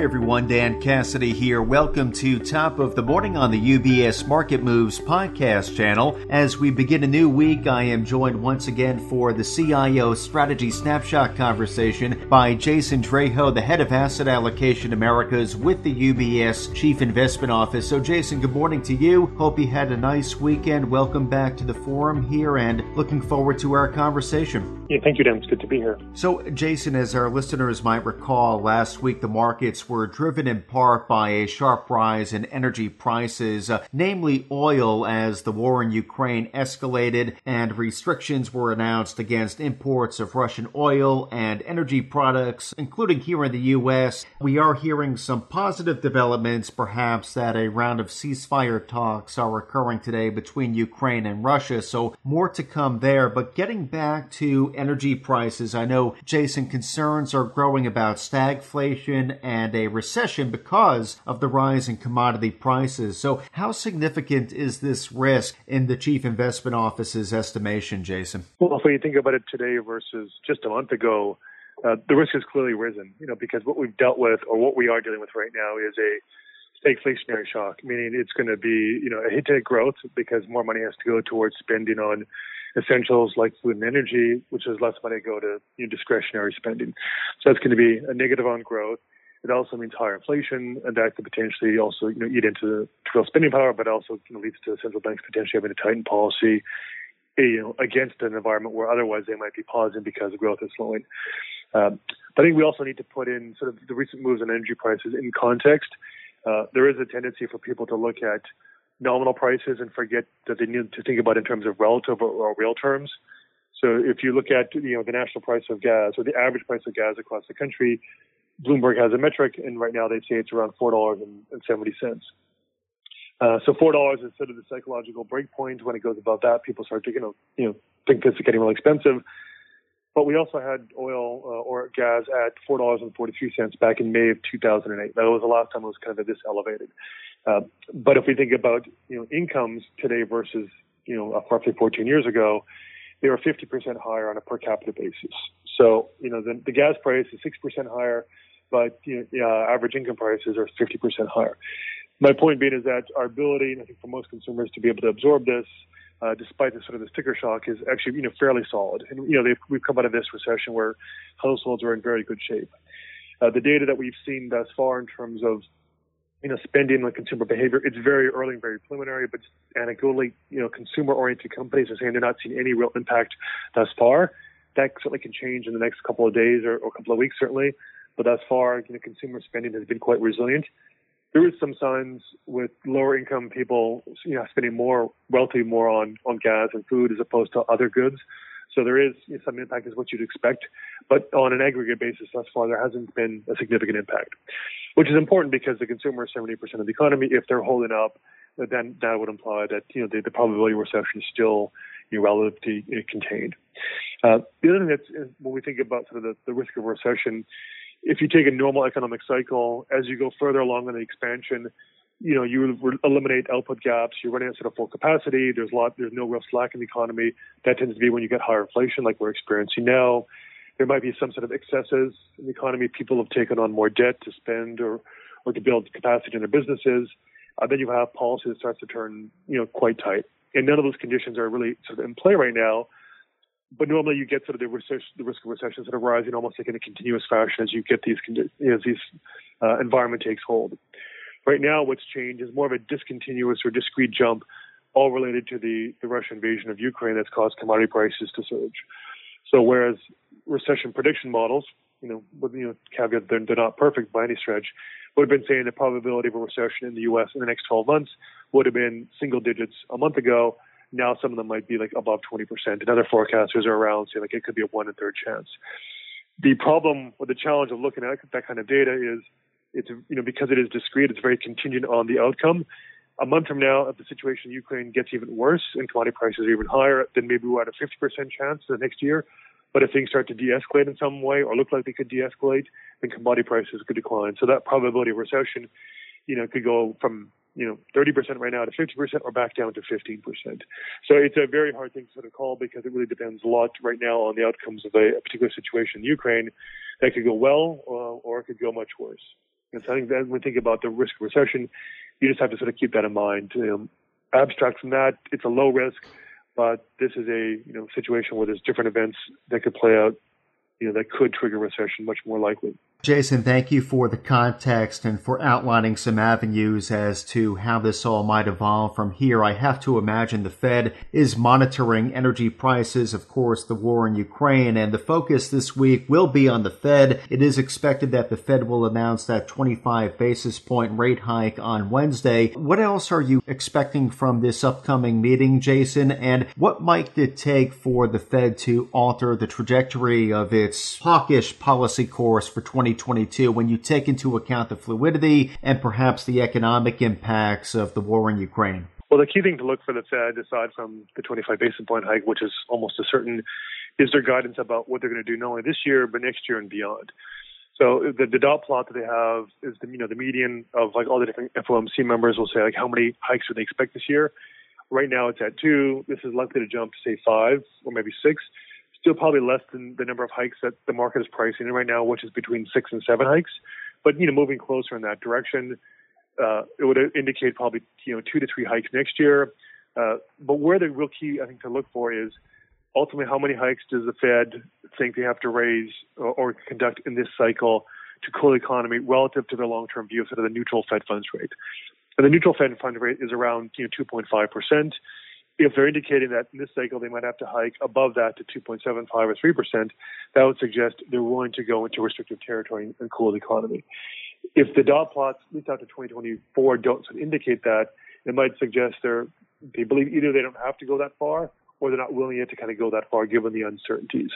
Hi everyone, Dan Cassidy here. Welcome to Top of the Morning on the UBS Market Moves podcast channel. As we begin a new week, I am joined once again for the CIO Strategy Snapshot conversation by Jason Dreho, the head of Asset Allocation Americas with the UBS Chief Investment Office. So Jason, good morning to you. Hope you had a nice weekend. Welcome back to the forum here and looking forward to our conversation. Yeah, thank you, Dan. It's good to be here. So Jason, as our listeners might recall, last week the markets were driven in part by a sharp rise in energy prices, namely oil, as the war in Ukraine escalated and restrictions were announced against imports of Russian oil and energy products, including here in the U.S. We are hearing some positive developments, perhaps that a round of ceasefire talks are occurring today between Ukraine and Russia, so more to come there. But getting back to energy prices, I know, Jason, concerns are growing about stagflation and a recession because of the rise in commodity prices. So how significant is this risk in the Chief Investment Office's estimation, Jason? Well, if we think about it today versus just a month ago, the risk has clearly risen, because what we've dealt with or what we are dealing with right now is a stagflationary shock, meaning it's going to be, a hit to growth because more money has to go towards spending on essentials like food and energy, which is less money go to discretionary spending. So that's going to be a negative on growth. It also means higher inflation, and that could potentially also eat into real spending power, but also leads to central banks potentially having to tighten policy against an environment where otherwise they might be pausing because growth is slowing. But I think we also need to put in sort of the recent moves on energy prices in context. There is a tendency for people to look at nominal prices and forget that they need to think about in terms of relative or real terms. So if you look at the national price of gas or the average price of gas across the country, Bloomberg has a metric, and right now they say it's around $4.70. So $4 is sort of the psychological breakpoint. When it goes above that, people start to think this is getting really expensive. But we also had oil or gas at $4.43 back in May of 2008. That was the last time it was kind of this elevated. But if we think about incomes today versus roughly 14 years ago, they were 50% higher on a per capita basis. So the gas price is 6% higher, but average income prices are 50% higher. My point being is that our ability, and I think for most consumers, to be able to absorb this, despite the sort of the sticker shock, is actually fairly solid. And we've come out of this recession where households are in very good shape. The data that we've seen thus far in terms of spending on consumer behavior, it's very early and very preliminary, but anecdotally, consumer-oriented companies are saying they're not seeing any real impact thus far. That certainly can change in the next couple of days or couple of weeks, certainly. But thus far, consumer spending has been quite resilient. There is some signs with lower-income people, spending more, relatively more on gas and food as opposed to other goods. So there is some impact, is what you'd expect. But on an aggregate basis, thus far, there hasn't been a significant impact, which is important because the consumer is 70% of the economy. If they're holding up, then that would imply that the probability of recession is still relatively contained. The other thing that's when we think about sort of the risk of recession, if you take a normal economic cycle, as you go further along in the expansion, you eliminate output gaps, you're running at sort of full capacity, there's no real slack in the economy. That tends to be when you get higher inflation like we're experiencing now. There might be some sort of excesses in the economy. People have taken on more debt to spend or to build capacity in their businesses. Then you have policy that starts to turn quite tight. And none of those conditions are really sort of in play right now. But normally you get sort of the risk of recession sort of rising almost like in a continuous fashion as you get as this environment takes hold. Right now what's changed is more of a discontinuous or discrete jump, all related to the Russian invasion of Ukraine that's caused commodity prices to surge. So whereas recession prediction models, with caveat they're not perfect by any stretch, would have been saying the probability of a recession in the U.S. in the next 12 months would have been single digits a month ago. Now some of them might be like above 20%. And other forecasters are around say like it could be a 1 in 3 chance. The problem or the challenge of looking at that kind of data is it's because it is discrete, it's very contingent on the outcome. A month from now, if the situation in Ukraine gets even worse and commodity prices are even higher, then maybe we're at a 50% chance the next year. But if things start to de-escalate in some way or look like they could de-escalate, then commodity prices could decline. So that probability of recession, could go from 30% right now to 50% or back down to 15%. So it's a very hard thing to sort of call because it really depends a lot right now on the outcomes of a particular situation in Ukraine. That could go well or it could go much worse. And so I think that when we think about the risk of recession, you just have to sort of keep that in mind. Abstract from that, it's a low risk, but this is a situation where there's different events that could play out, that could trigger recession much more likely. Jason, thank you for the context and for outlining some avenues as to how this all might evolve from here. I have to imagine the Fed is monitoring energy prices, of course, the war in Ukraine, and the focus this week will be on the Fed. It is expected that the Fed will announce that 25 basis point rate hike on Wednesday. What else are you expecting from this upcoming meeting, Jason, and what might it take for the Fed to alter the trajectory of its hawkish policy course for 2022, when you take into account the fluidity and perhaps the economic impacts of the war in Ukraine? Well, the key thing to look for the Fed, aside from the 25 basis point hike, which is almost a certain, is their guidance about what they're going to do not only this year, but next year and beyond. So the dot plot that they have is the median of like all the different FOMC members will say like how many hikes do they expect this year. Right now it's at 2. This is likely to jump to say 5 or maybe 6. Still probably less than the number of hikes that the market is pricing in right now, which is between 6 and 7 hikes. But, moving closer in that direction, it would indicate probably, 2 to 3 hikes next year. But where the real key, I think, to look for is ultimately how many hikes does the Fed think they have to raise or conduct in this cycle to cool the economy relative to their long-term view of sort of the neutral Fed funds rate. And the neutral Fed fund rate is around, 2.5%. If they're indicating that in this cycle they might have to hike above that to 2.75 or 3%, that would suggest they're willing to go into restrictive territory and cool the economy. If the dot plots, at least out to 2024, don't indicate that, it might suggest they believe either they don't have to go that far or they're not willing yet to kind of go that far given the uncertainties.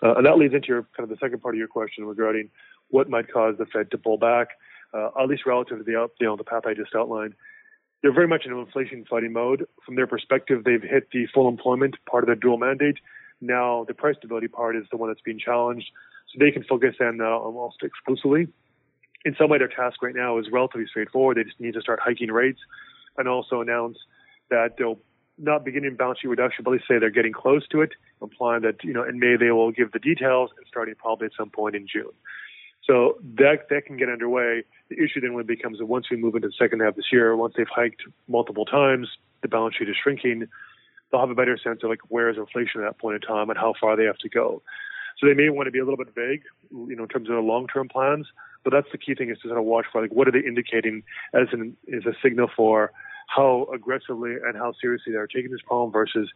And that leads into the second part of your question regarding what might cause the Fed to pull back, at least relative to the path I just outlined. They're very much in an inflation fighting mode. From their perspective, they've hit the full employment part of their dual mandate. Now the price stability part is the one that's being challenged. So they can focus on that almost exclusively. In some way, their task right now is relatively straightforward. They just need to start hiking rates and also announce that they'll not beginning balance sheet reduction, but at least say they're getting close to it, implying that, in May they will give the details and starting probably at some point in June. So that can get underway. The issue then really becomes that once we move into the second half this year, once they've hiked multiple times, the balance sheet is shrinking, they'll have a better sense of like where is inflation at that point in time and how far they have to go. So they may want to be a little bit vague, in terms of their long-term plans, but that's the key thing is to sort of watch for like what are they indicating as a signal for how aggressively and how seriously they're taking this problem versus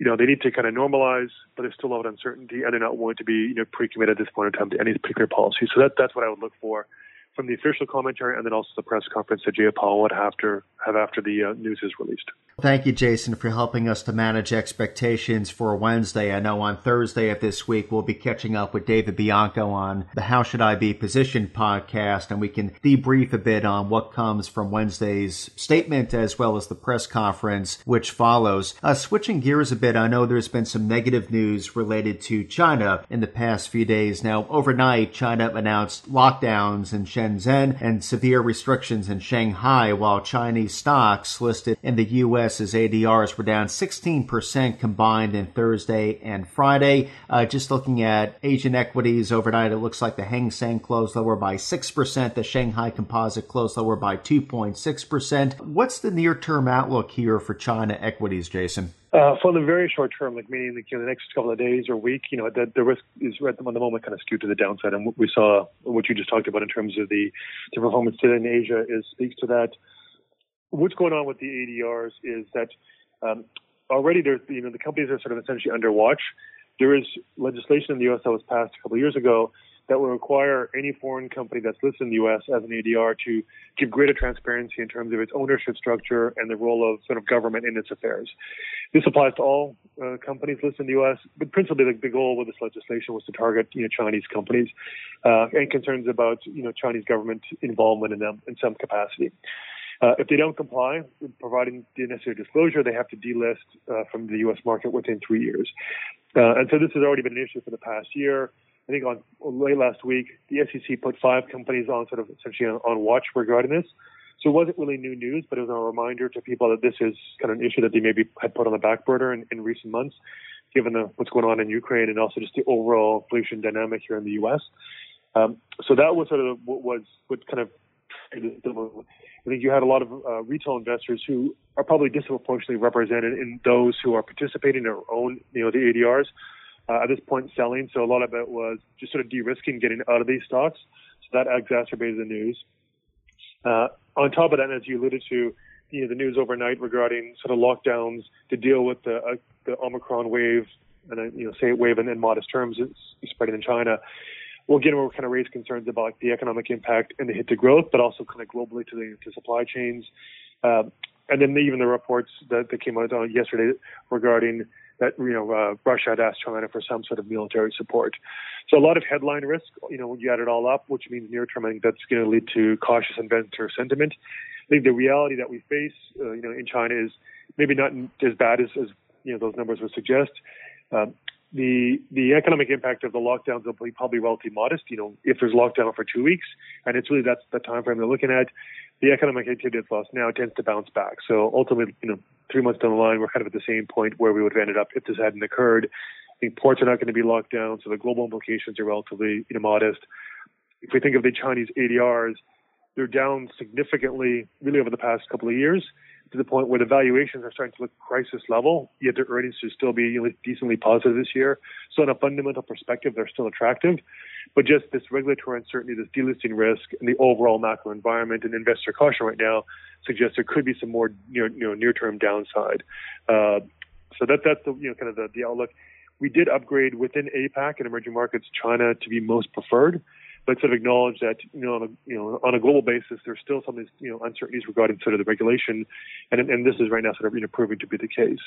they need to kind of normalize, but there's still a lot of uncertainty, and they're not willing to be, pre-committed at this point in time to any particular policy. So that's what I would look for from the official commentary and then also the press conference that Jay Powell would have after the news is released. Thank you, Jason, for helping us to manage expectations for Wednesday. I know on Thursday of this week, we'll be catching up with David Bianco on the How Should I Be Positioned podcast, and we can debrief a bit on what comes from Wednesday's statement as well as the press conference, which follows. Switching gears a bit, I know there's been some negative news related to China in the past few days. Now, overnight, China announced lockdowns in Shenzhen and severe restrictions in Shanghai, while Chinese stocks listed in the U.S. as ADRs were down 16% combined in Thursday and Friday. Just looking at Asian equities overnight, it looks like the Hang Seng closed lower by 6%. The Shanghai Composite closed lower by 2.6%. What's the near-term outlook here for China equities, Jason? For the very short term, like meaning the next couple of days or week, the risk is right at the moment kind of skewed to the downside. And what we saw, what you just talked about in terms of the performance today in Asia speaks to that. What's going on with the ADRs is that already there's, the companies are sort of essentially under watch. There is legislation in the U.S. that was passed a couple of years ago that will require any foreign company that's listed in the U.S. as an ADR to give greater transparency in terms of its ownership structure and the role of sort of government in its affairs. This applies to all companies listed in the U.S., but principally the goal with this legislation was to target Chinese companies and concerns about Chinese government involvement in them in some capacity. If they don't comply, providing the necessary disclosure, they have to delist from the U.S. market within 3 years. And so this has already been an issue for the past year. I think on late last week, the SEC put 5 companies on sort of essentially on watch regarding this. So it wasn't really new news, but it was a reminder to people that this is kind of an issue that they maybe had put on the back burner in recent months, given what's going on in Ukraine and also just the overall inflation dynamic here in the U.S. So that was sort of what kind of, I think you had a lot of retail investors who are probably disproportionately represented in those who are participating in their own, the ADRs at this point selling. So a lot of it was just sort of de-risking, getting out of these stocks. So that exacerbated the news. On top of that, as you alluded to, the news overnight regarding sort of lockdowns to deal with the Omicron wave, and say wave and in modest terms, it's spreading in China. Well, again, we're kind of raised concerns about the economic impact and the hit to growth, but also kind of globally to supply chains. And then even the reports that came out yesterday regarding that, Russia had asked China for some sort of military support. So a lot of headline risk, when you add it all up, which means near term, I think that's going to lead to cautious investor sentiment. I think the reality that we face, in China is maybe not as bad as those numbers would suggest. The economic impact of the lockdowns will be probably relatively modest. If there's lockdown for 2 weeks, and it's really that's the time frame they're looking at, the economic activity that's lost now tends to bounce back. So ultimately, 3 months down the line, we're kind of at the same point where we would have ended up if this hadn't occurred. I think ports are not going to be locked down, so the global implications are relatively modest. If we think of the Chinese ADRs, they're down significantly really over the past couple of years, to the point where the valuations are starting to look crisis level, yet their earnings should still be decently positive this year. So in a fundamental perspective, they're still attractive. But just this regulatory uncertainty, this delisting risk, and the overall macro environment and investor caution right now suggests there could be some more near-term downside. So that's the kind of the outlook. We did upgrade within APAC and emerging markets China to be most preferred, but sort of acknowledge that, on a global basis, there's still some of these, uncertainties regarding sort of the regulation. And this is right now sort of proving to be the case.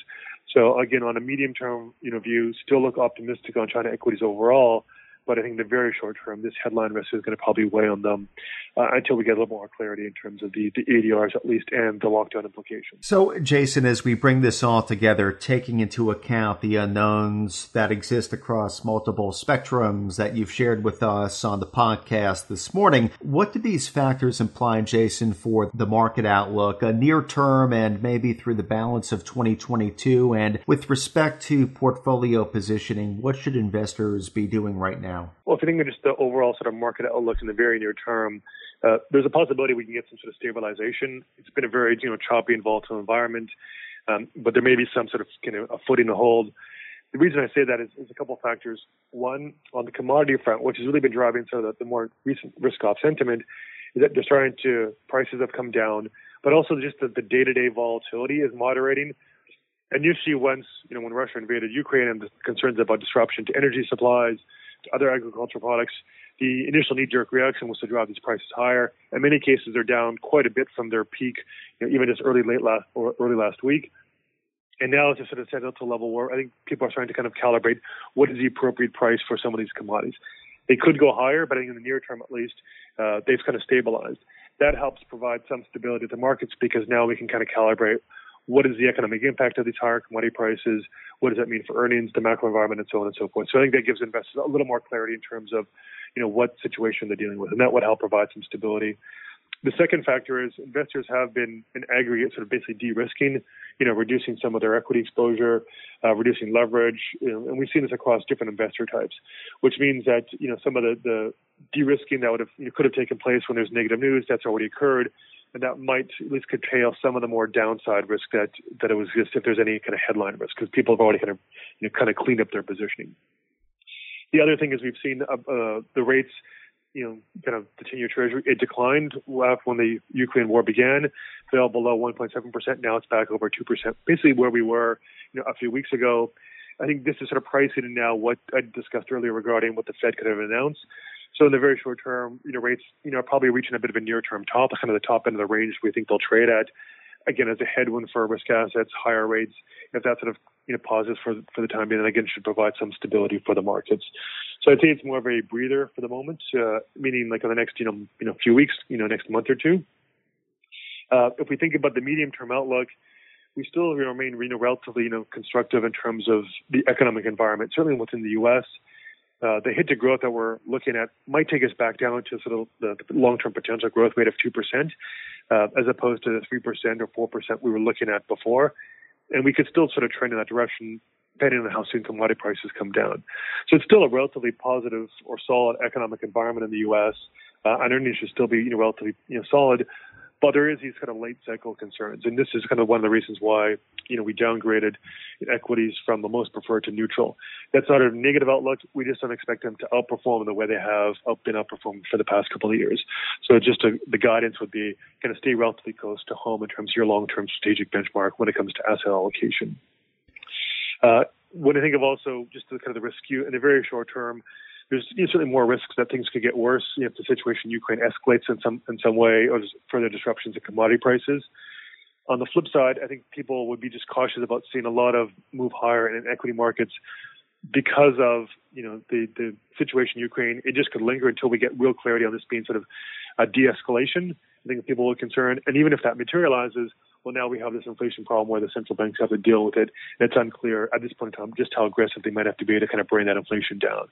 So again, on a medium term, view, still look optimistic on China equities overall, but I think in the very short term, this headline risk is going to probably weigh on them until we get a little more clarity in terms of the ADRs at least and the lockdown implications. So, Jason, as we bring this all together, taking into account the unknowns that exist across multiple spectrums that you've shared with us on the podcast this morning, what do these factors imply, Jason, for the market outlook, near term and maybe through the balance of 2022? And with respect to portfolio positioning, what should investors be doing right now? Well, if you think of just the overall sort of market outlook in the very near term, there's a possibility we can get some sort of stabilization. It's been a very, choppy and volatile environment, but there may be some sort of a footing to hold. The reason I say that is a couple of factors. One, on the commodity front, which has really been driving sort of the more recent risk-off sentiment, is that they're starting to prices have come down, but also just the day-to-day volatility is moderating. And usually, once when Russia invaded Ukraine and the concerns about disruption to energy supplies, other agricultural products, the initial knee-jerk reaction was to drive these prices higher. In many cases, they're down quite a bit from their peak, even just early last week. And now it's just sort of set up to a level where I think people are starting to kind of calibrate what is the appropriate price for some of these commodities. They could go higher, but I think in the near term, at least, they've kind of stabilized. That helps provide some stability to the markets because now we can kind of calibrate what is the economic impact of these higher commodity prices? What does that mean for earnings, the macro environment, and so on and so forth? So I think that gives investors a little more clarity in terms of, what situation they're dealing with, and that would help provide some stability. The second factor is investors have been, in aggregate, sort of basically de-risking, reducing some of their equity exposure, reducing leverage, and we've seen this across different investor types, which means that, some of the de-risking that would have could have taken place when there's negative news, that's already occurred. And that might at least curtail some of the more downside risk that exists if there's any kind of headline risk, because people have already kind of cleaned up their positioning. The other thing is we've seen the rates, kind of the 10-year Treasury, it declined when the Ukraine war began, fell below 1.7%. Now it's back over 2%, basically where we were a few weeks ago. I think this is sort of pricing in now what I discussed earlier regarding what the Fed could have announced. So in the very short term, rates, are probably reaching a bit of a near-term top, kind of the top end of the range we think they'll trade at. Again, as a headwind for risk assets, higher rates, if that sort of pauses for the time being, then again should provide some stability for the markets. So I'd say it's more of a breather for the moment, meaning like in the next few weeks, next month or two. If we think about the medium-term outlook, we still remain relatively constructive in terms of the economic environment, certainly within the U.S. The hit to growth that we're looking at might take us back down to sort of the long-term potential growth rate of 2%, as opposed to the 3% or 4% we were looking at before. And we could still sort of trend in that direction depending on how soon commodity prices come down. So it's still a relatively positive or solid economic environment in the U.S. And earnings should still be relatively solid. But there is these kind of late cycle concerns, and this is kind of one of the reasons why we downgraded equities from the most preferred to neutral. That's not a negative outlook. We just don't expect them to outperform in the way they have been outperformed for the past couple of years. So just the guidance would be kind of stay relatively close to home in terms of your long-term strategic benchmark when it comes to asset allocation. When I think of also just the kind of the risk skew in the very short term, there's certainly more risks that things could get worse if the situation in Ukraine escalates in some way, or there's further disruptions in commodity prices. On the flip side, I think people would be just cautious about seeing a lot of move higher in equity markets because of the situation in Ukraine. It just could linger until we get real clarity on this being sort of a de-escalation. I think people are concerned, and even if that materializes, well, now we have this inflation problem where the central banks have to deal with it, and it's unclear at this point in time just how aggressive they might have to be to kind of bring that inflation down.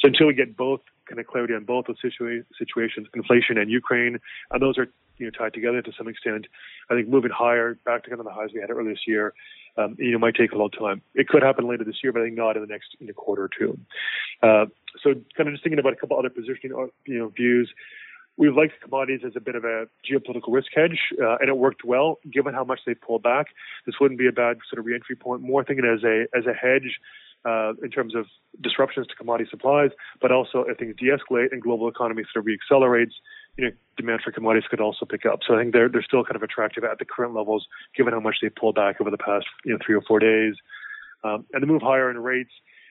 So until we get both kind of clarity on both those situations, inflation and Ukraine, and those are tied together to some extent, I think moving higher back to kind of the highs we had earlier this year, might take a long time. It could happen later this year, but I think not in the next quarter or two. So kind of just thinking about a couple other positioning views. We've liked commodities as a bit of a geopolitical risk hedge, and it worked well given how much they pulled back. This wouldn't be a bad sort of reentry point. More thinking as a hedge in terms of disruptions to commodity supplies, but also if things de-escalate and global economy sort of reaccelerates, demand for commodities could also pick up. So I think they're still kind of attractive at the current levels given how much they pulled back over the past 3 or 4 days, and the move higher in rates.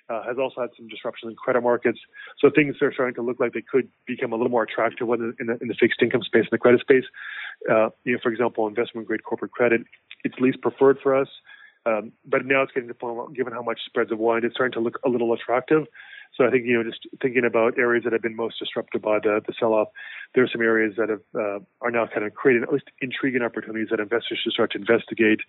Has also had some disruption in credit markets. So things are starting to look like they could become a little more attractive in the fixed income space and the credit space. For example, investment-grade corporate credit, it's least preferred for us. But now it's getting to the point, given how much spreads have widened, it's starting to look a little attractive. So I think, just thinking about areas that have been most disrupted by the sell-off, there are some areas that are now kind of creating at least intriguing opportunities that investors should start to investigate,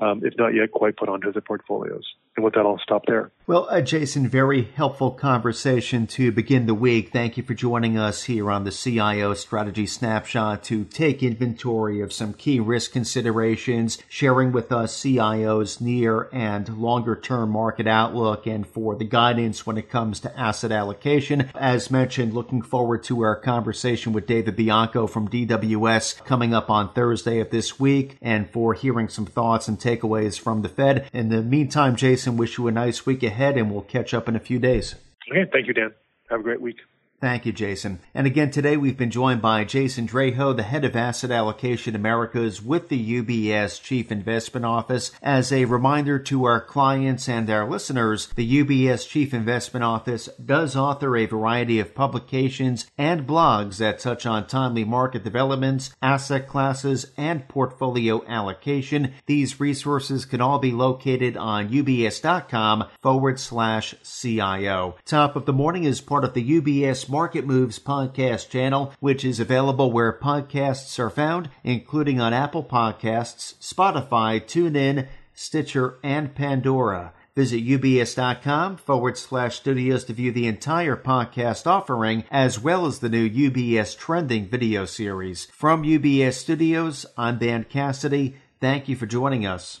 if not yet quite put onto their portfolios. And with that, I'll stop there. Well, Jason, very helpful conversation to begin the week. Thank you for joining us here on the CIO Strategy Snapshot to take inventory of some key risk considerations, sharing with us CIO's near and longer-term market outlook and for the guidance when it comes to asset allocation. As mentioned, looking forward to our conversation with David Bianco from DWS coming up on Thursday of this week, and for hearing some thoughts and takeaways from the Fed. In the meantime, Jason, wish you a nice week ahead, and we'll catch up in a few days. Okay, thank you, Dan. Have a great week. Thank you, Jason. And again, today we've been joined by Jason Dreho, the head of Asset Allocation Americas with the UBS Chief Investment Office. As a reminder to our clients and our listeners, the UBS Chief Investment Office does author a variety of publications and blogs that touch on timely market developments, asset classes, and portfolio allocation. These resources can all be located on ubs.com/CIO. Top of the Morning is part of the UBS Market Moves podcast channel, which is available where podcasts are found, including on Apple Podcasts, Spotify, TuneIn, Stitcher, and Pandora. Visit ubs.com/studios to view the entire podcast offering, as well as the new UBS Trending video series. From UBS Studios, I'm Dan Cassidy. Thank you for joining us.